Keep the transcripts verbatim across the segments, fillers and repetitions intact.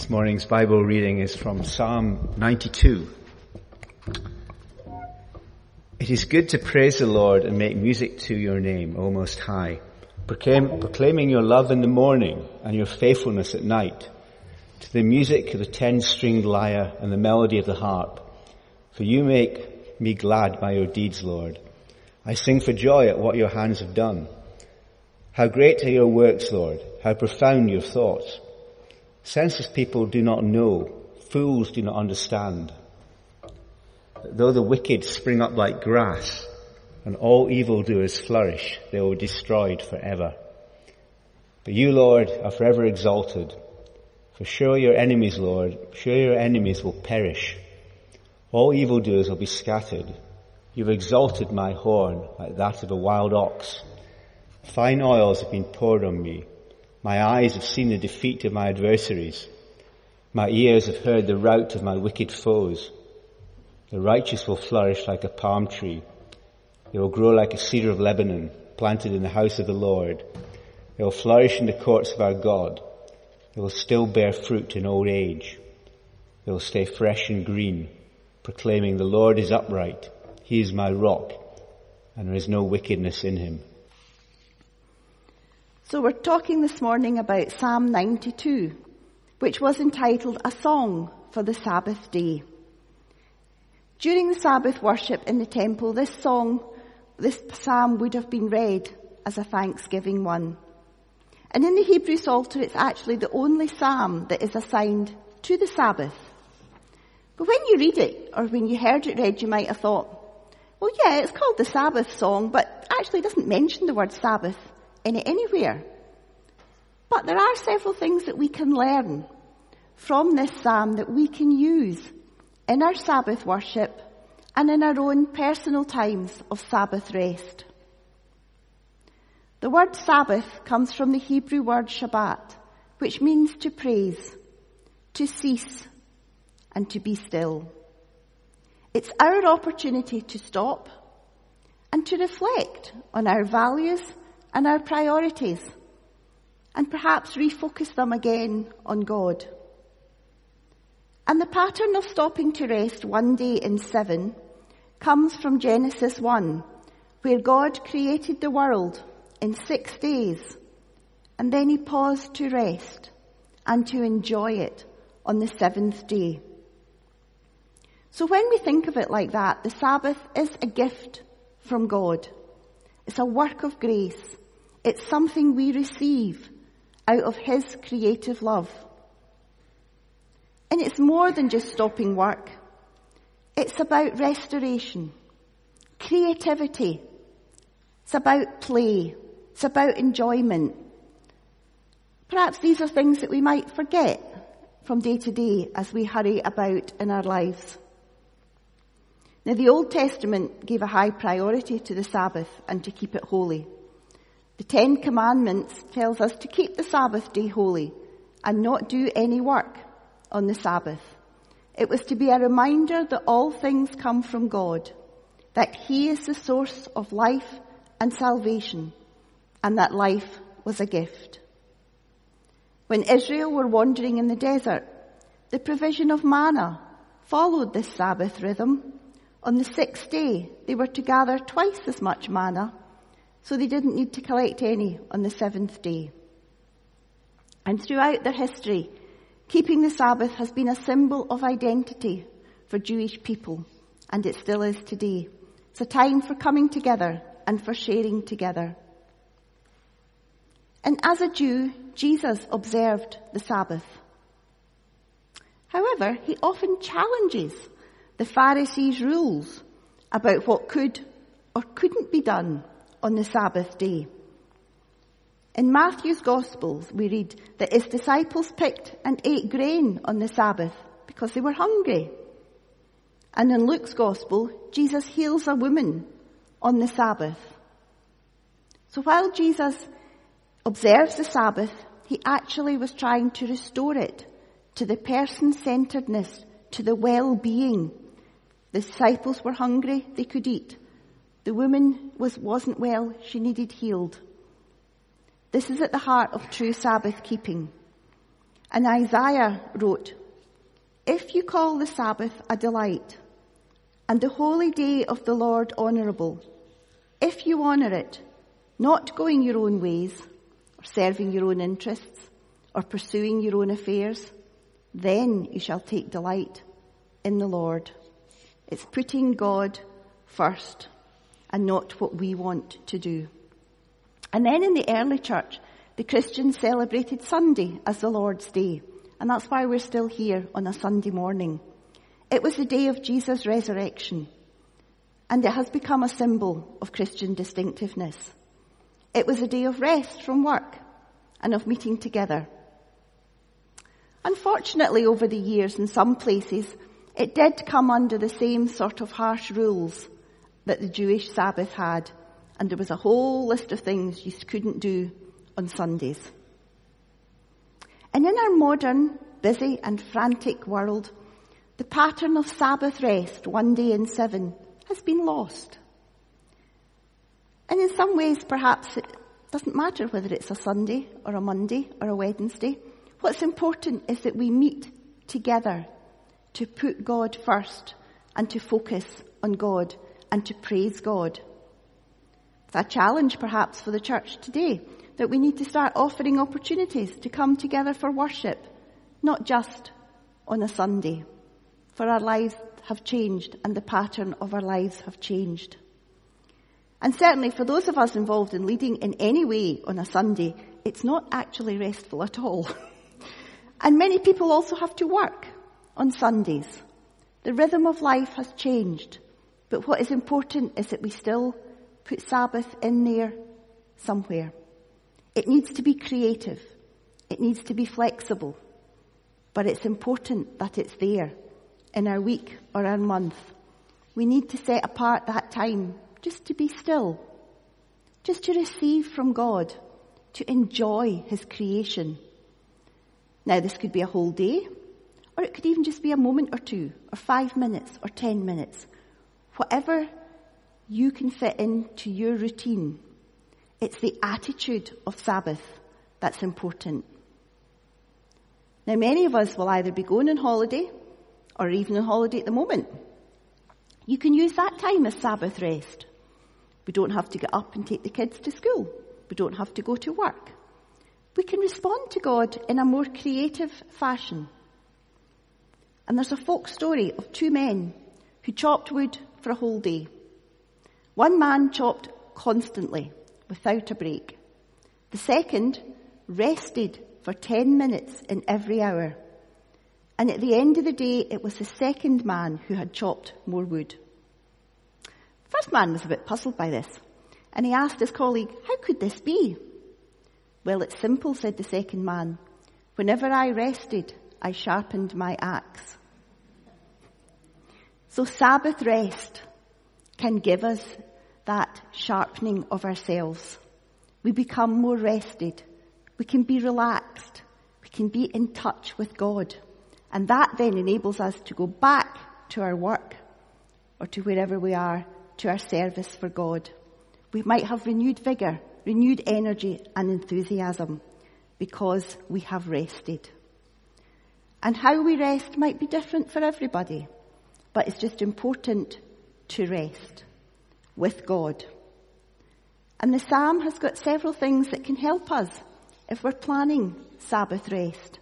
This morning's Bible reading is from Psalm ninety-two. It is good to praise the Lord and make music to your name, O Most High, proclaim, proclaiming your love in the morning and your faithfulness at night, to the music of the ten-stringed lyre and the melody of the harp. For you make me glad by your deeds, Lord. I sing for joy at what your hands have done. How great are your works, Lord, how profound your thoughts. Senseless people do not know, fools do not understand. Though the wicked spring up like grass, and all evildoers flourish, they will be destroyed forever. But you, Lord, are forever exalted. For sure your enemies, Lord, sure your enemies will perish. All evildoers will be scattered. You've exalted my horn like that of a wild ox. Fine oils have been poured on me. My eyes have seen the defeat of my adversaries. My ears have heard the rout of my wicked foes. The righteous will flourish like a palm tree. They will grow like a cedar of Lebanon, planted in the house of the Lord. They will flourish in the courts of our God. They will still bear fruit in old age. They will stay fresh and green, proclaiming the Lord is upright. He is my rock, and there is no wickedness in him. So we're talking this morning about Psalm ninety-two, which was entitled A Song for the Sabbath Day. During the Sabbath worship in the temple, this song, this psalm would have been read as a thanksgiving one. And in the Hebrew Psalter, it's actually the only psalm that is assigned to the Sabbath. But when you read it, or when you heard it read, you might have thought, well, yeah, it's called the Sabbath song, but actually it doesn't mention the word Sabbath in it anywhere. But there are several things that we can learn from this psalm that we can use in our Sabbath worship and in our own personal times of Sabbath rest. The word Sabbath comes from the Hebrew word Shabbat, which means to praise, to cease, and to be still. It's our opportunity to stop and to reflect on our values and our priorities, and perhaps refocus them again on God. And the pattern of stopping to rest one day in seven comes from Genesis one, where God created the world in six days, and then he paused to rest and to enjoy it on the seventh day. So when we think of it like that, the Sabbath is a gift from God. It's a work of grace. It's something we receive out of his creative love. And it's more than just stopping work. It's about restoration, creativity. It's about play. It's about enjoyment. Perhaps these are things that we might forget from day to day as we hurry about in our lives. Now, the Old Testament gave a high priority to the Sabbath and to keep it holy. The Ten Commandments tells us to keep the Sabbath day holy and not do any work on the Sabbath. It was to be a reminder that all things come from God, that he is the source of life and salvation, and that life was a gift. When Israel were wandering in the desert, the provision of manna followed this Sabbath rhythm. On the sixth day, they were to gather twice as much manna, so they didn't need to collect any on the seventh day. And throughout their history, keeping the Sabbath has been a symbol of identity for Jewish people, and it still is today. It's a time for coming together and for sharing together. And as a Jew, Jesus observed the Sabbath. However, he often challenges the Pharisees' rules about what could or couldn't be done on the Sabbath day. In Matthew's Gospels, we read that his disciples picked and ate grain on the Sabbath because they were hungry. And in Luke's Gospel, Jesus heals a woman on the Sabbath. So while Jesus observes the Sabbath, he actually was trying to restore it to the person-centeredness, to the well-being. The disciples were hungry, they could eat. The woman was, wasn't well, she needed healed. This is at the heart of true Sabbath keeping. And Isaiah wrote, "If you call the Sabbath a delight, and the holy day of the Lord honourable, if you honour it, not going your own ways, or serving your own interests, or pursuing your own affairs, then you shall take delight in the Lord." It's putting God first and not what we want to do. And then in the early church, the Christians celebrated Sunday as the Lord's Day. And that's why we're still here on a Sunday morning. It was the day of Jesus' resurrection. And it has become a symbol of Christian distinctiveness. It was a day of rest from work and of meeting together. Unfortunately, over the years, in some places, it did come under the same sort of harsh rules that the Jewish Sabbath had, and there was a whole list of things you couldn't do on Sundays. And in our modern, busy and frantic world, the pattern of Sabbath rest, one day in seven, has been lost. And in some ways, perhaps it doesn't matter whether it's a Sunday or a Monday or a Wednesday. What's important is that we meet together to put God first and to focus on God and to praise God. It's a challenge perhaps for the church today that we need to start offering opportunities to come together for worship, not just on a Sunday. For our lives have changed and the pattern of our lives have changed. And certainly for those of us involved in leading in any way on a Sunday, it's not actually restful at all. And many people also have to work on Sundays. The rhythm of life has changed, but what is important is that we still put Sabbath in there somewhere. It needs to be creative. It needs to be flexible. But it's important that it's there in our week or our month. We need to set apart that time just to be still, just to receive from God, to enjoy his creation. Now, this could be a whole day, or it could even just be a moment or two, or five minutes, or ten minutes. Whatever you can fit into your routine, it's the attitude of Sabbath that's important. Now, many of us will either be going on holiday, or even on holiday at the moment. You can use that time as Sabbath rest. We don't have to get up and take the kids to school. We don't have to go to work. We can respond to God in a more creative fashion. And there's a folk story of two men who chopped wood for a whole day. One man chopped constantly, without a break. The second rested for ten minutes in every hour. And at the end of the day, it was the second man who had chopped more wood. The first man was a bit puzzled by this. And he asked his colleague, "How could this be?" "Well, it's simple," said the second man. "Whenever I rested, I sharpened my axe." So Sabbath rest can give us that sharpening of ourselves. We become more rested. We can be relaxed. We can be in touch with God. And that then enables us to go back to our work or to wherever we are, to our service for God. We might have renewed vigour, renewed energy and enthusiasm because we have rested. And how we rest might be different for everybody, but it's just important to rest with God. And the psalm has got several things that can help us if we're planning Sabbath rest.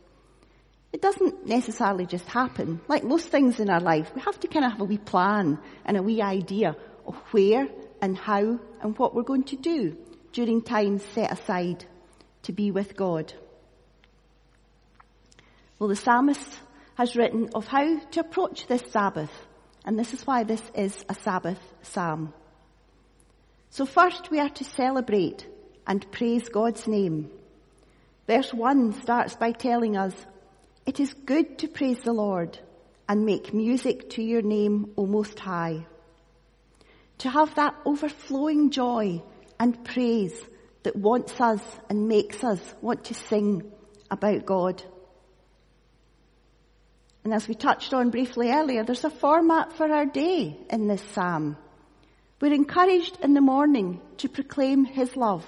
It doesn't necessarily just happen. Like most things in our life, we have to kind of have a wee plan and a wee idea of where and how and what we're going to do during time set aside to be with God. Well, the psalmist has written of how to approach this Sabbath, and this is why this is a Sabbath psalm. So first we are to celebrate and praise God's name. Verse one starts by telling us, "It is good to praise the Lord and make music to your name, O Most High." To have that overflowing joy and praise that wants us and makes us want to sing about God. And as we touched on briefly earlier, there's a format for our day in this psalm. We're encouraged in the morning to proclaim his love.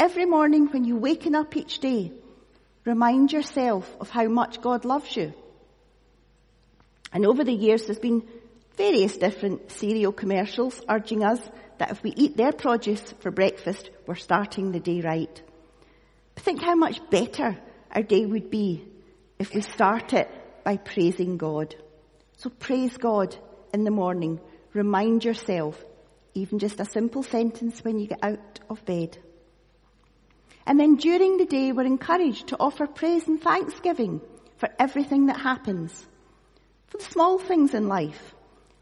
Every morning when you waken up each day, Remind yourself of how much God loves you. And over the years, there's been various different cereal commercials urging us that if we eat their produce for breakfast, we're starting the day right. But think how much better our day would be if we start it by praising God. So praise God in the morning. Remind yourself, even just a simple sentence when you get out of bed. And then during the day, we're encouraged to offer praise and thanksgiving for everything that happens, for the small things in life,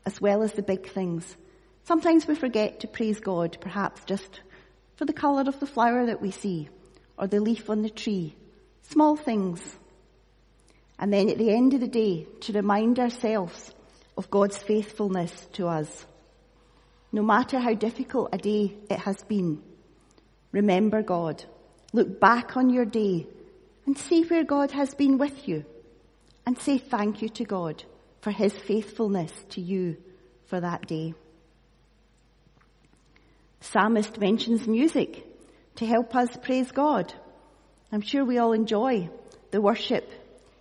as well as the big things. Sometimes we forget to praise God, perhaps just for the colour of the flower that we see, or the leaf on the tree, small things. And then at the end of the day, to remind ourselves of God's faithfulness to us. No matter how difficult a day it has been, remember God. Look back on your day and see where God has been with you, and say thank you to God for his faithfulness to you for that day. The psalmist mentions music to help us praise God. I'm sure we all enjoy the worship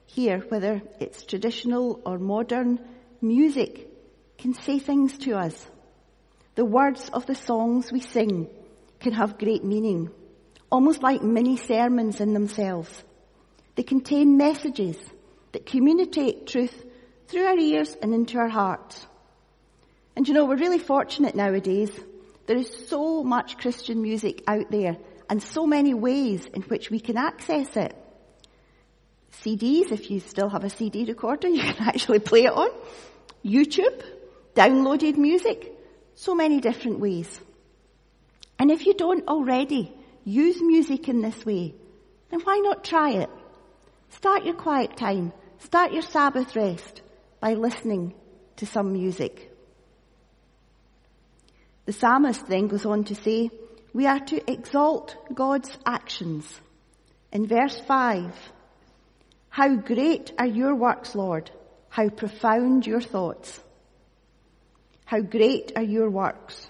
here, whether it's traditional or modern. Music can say things to us. The words of the songs we sing can have great meaning, almost like mini sermons in themselves. They contain messages that communicate truth through our ears and into our hearts. And you know, we're really fortunate nowadays. There is so much Christian music out there and so many ways in which we can access it. C Ds, if you still have a C D recorder, you can actually play it on. YouTube, downloaded music, so many different ways. And if you don't already use music in this way, then why not try it? Start your quiet time, start your Sabbath rest by listening to some music. The psalmist then goes on to say, we are to exalt God's actions. In verse five, how great are your works, Lord, how profound your thoughts. How great are your works?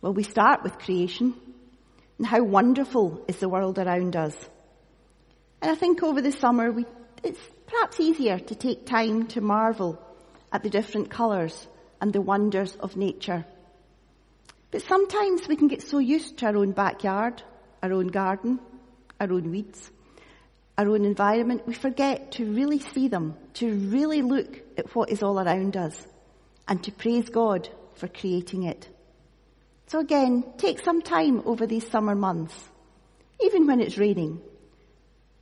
Well, we start with creation and how wonderful is the world around us. And I think over the summer, we, it's perhaps easier to take time to marvel at the different colours and the wonders of nature. But sometimes we can get so used to our own backyard, our own garden, our own weeds, our own environment, we forget to really see them, to really look at what is all around us, and to praise God for creating it. So again, take some time over these summer months, even when it's raining,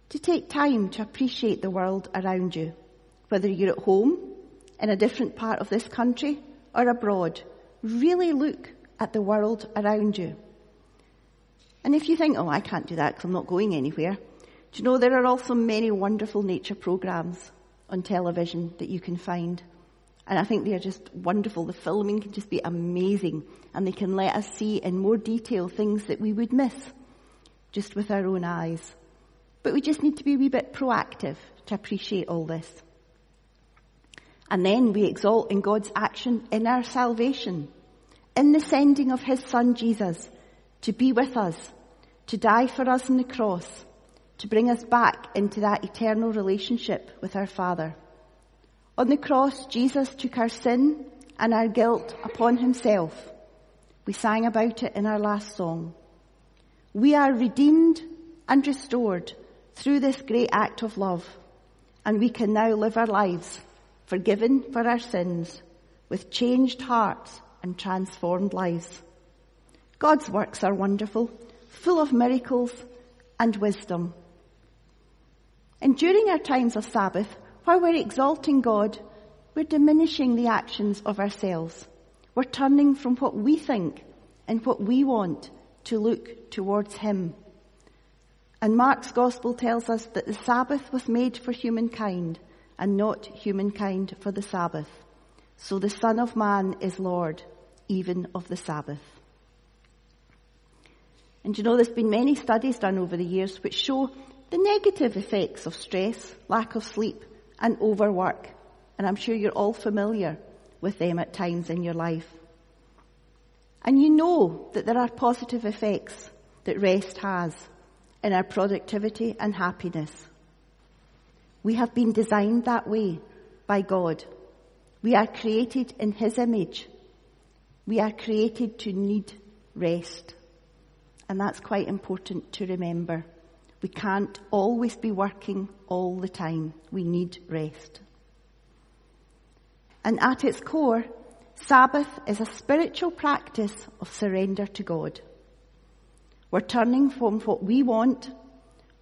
to take time to appreciate the world around you, whether you're at home, in a different part of this country, or abroad. Really look at the world around you. And if you think, oh, I can't do that because I'm not going anywhere, do you know there are also many wonderful nature programmes on television that you can find. And I think they are just wonderful. The filming can just be amazing. And they can let us see in more detail things that we would miss just with our own eyes. But we just need to be a wee bit proactive to appreciate all this. And then we exalt in God's action in our salvation, in the sending of his son Jesus to be with us, to die for us on the cross, to bring us back into that eternal relationship with our Father. On the cross, Jesus took our sin and our guilt upon himself. We sang about it in our last song. We are redeemed and restored through this great act of love, and we can now live our lives forgiven for our sins with changed hearts and transformed lives. God's works are wonderful, full of miracles and wisdom. And during our times of Sabbath, while we're exalting God, we're diminishing the actions of ourselves. We're turning from what we think and what we want to look towards him. And Mark's gospel tells us that the Sabbath was made for humankind and not humankind for the Sabbath. So the Son of Man is Lord, even of the Sabbath. And you know, there's been many studies done over the years which show the negative effects of stress, lack of sleep, and overwork. And I'm sure you're all familiar with them at times in your life. And you know that there are positive effects that rest has. in our productivity and happiness. We have been designed that way by God. We are created in His image. We are created to need rest. And that's quite important to remember. We can't always be working all the time. We need rest. And at its core, Sabbath is a spiritual practice of surrender to God. We're turning from what we want.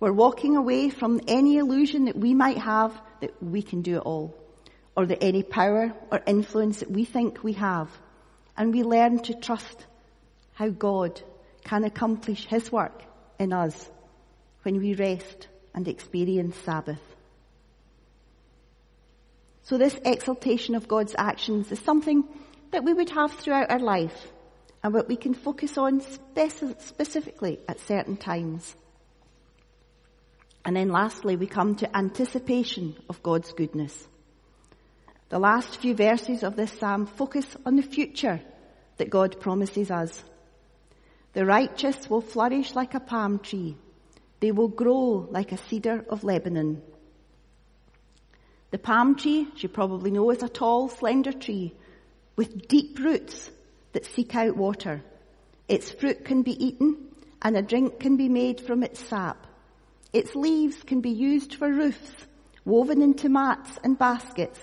We're walking away from any illusion that we might have that we can do it all, or that any power or influence that we think we have. And we learn to trust how God can accomplish His work in us when we rest and experience Sabbath. So this exaltation of God's actions is something that we would have throughout our life, and what we can focus on speci- specifically at certain times. And then lastly, we come to anticipation of God's goodness. The last few verses of this psalm focus on the future that God promises us. The righteous will flourish like a palm tree. They will grow like a cedar of Lebanon. The palm tree, as you probably know, is a tall, slender tree with deep roots that seek out water. Its fruit can be eaten and a drink can be made from its sap. Its leaves can be used for roofs, woven into mats and baskets,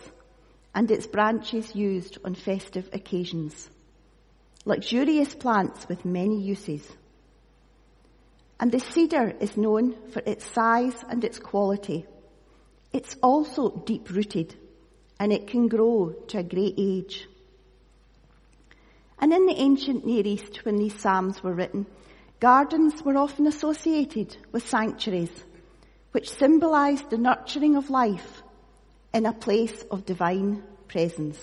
and its branches used on festive occasions. Luxurious plants with many uses. And the cedar is known for its size and its quality. It's also deep-rooted, and it can grow to a great age. And in the ancient Near East, when these psalms were written, gardens were often associated with sanctuaries, which symbolised the nurturing of life in a place of divine presence.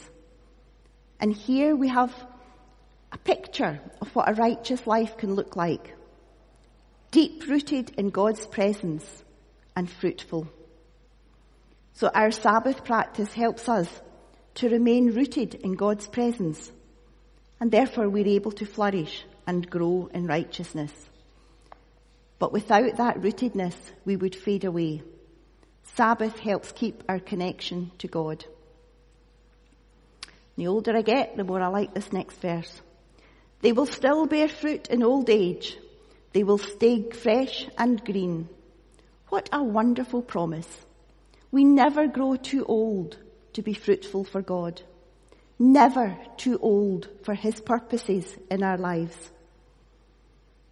And here we have a picture of what a righteous life can look like, deep-rooted in God's presence and fruitful. So our Sabbath practice helps us to remain rooted in God's presence, and therefore we're able to flourish and grow in righteousness. But without that rootedness, we would fade away. Sabbath helps keep our connection to God. The older I get, the more I like this next verse. They will still bear fruit in old age. They will stay fresh and green. What a wonderful promise. We never grow too old to be fruitful for God. Never too old for His purposes in our lives.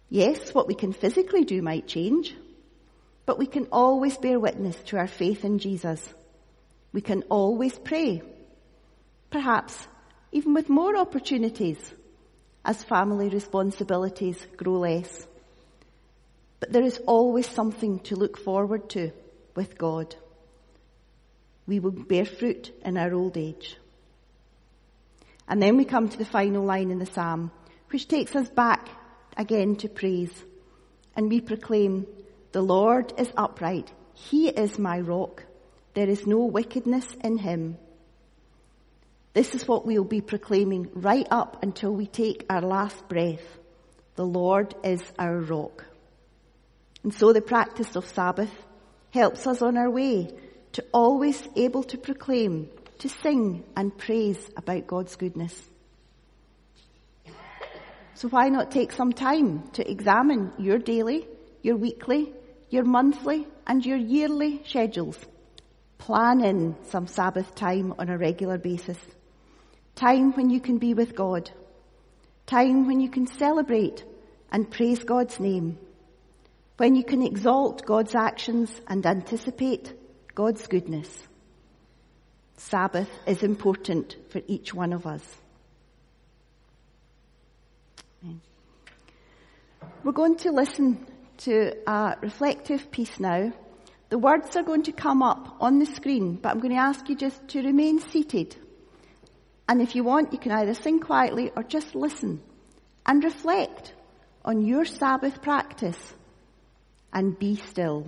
Yes, what we can physically do might change, but we can always bear witness to our faith in Jesus. We can always pray, perhaps even with more opportunities as family responsibilities grow less. But there is always something to look forward to with God. We will bear fruit in our old age. And then we come to the final line in the psalm, which takes us back again to praise. And we proclaim, the Lord is upright. He is my rock. There is no wickedness in Him. This is what we'll be proclaiming right up until we take our last breath. The Lord is our rock. And so the practice of Sabbath helps us on our way to always be able to proclaim, to sing and praise about God's goodness. So why not take some time to examine your daily, your weekly, your monthly and your yearly schedules. Plan in some Sabbath time on a regular basis. Time when you can be with God. Time when you can celebrate and praise God's name. When you can exalt God's actions and anticipate God's goodness. Sabbath is important for each one of us. Amen. We're going to listen to a reflective piece now. The words are going to come up on the screen, but I'm going to ask you just to remain seated. And if you want, you can either sing quietly or just listen and reflect on your Sabbath practice and be still.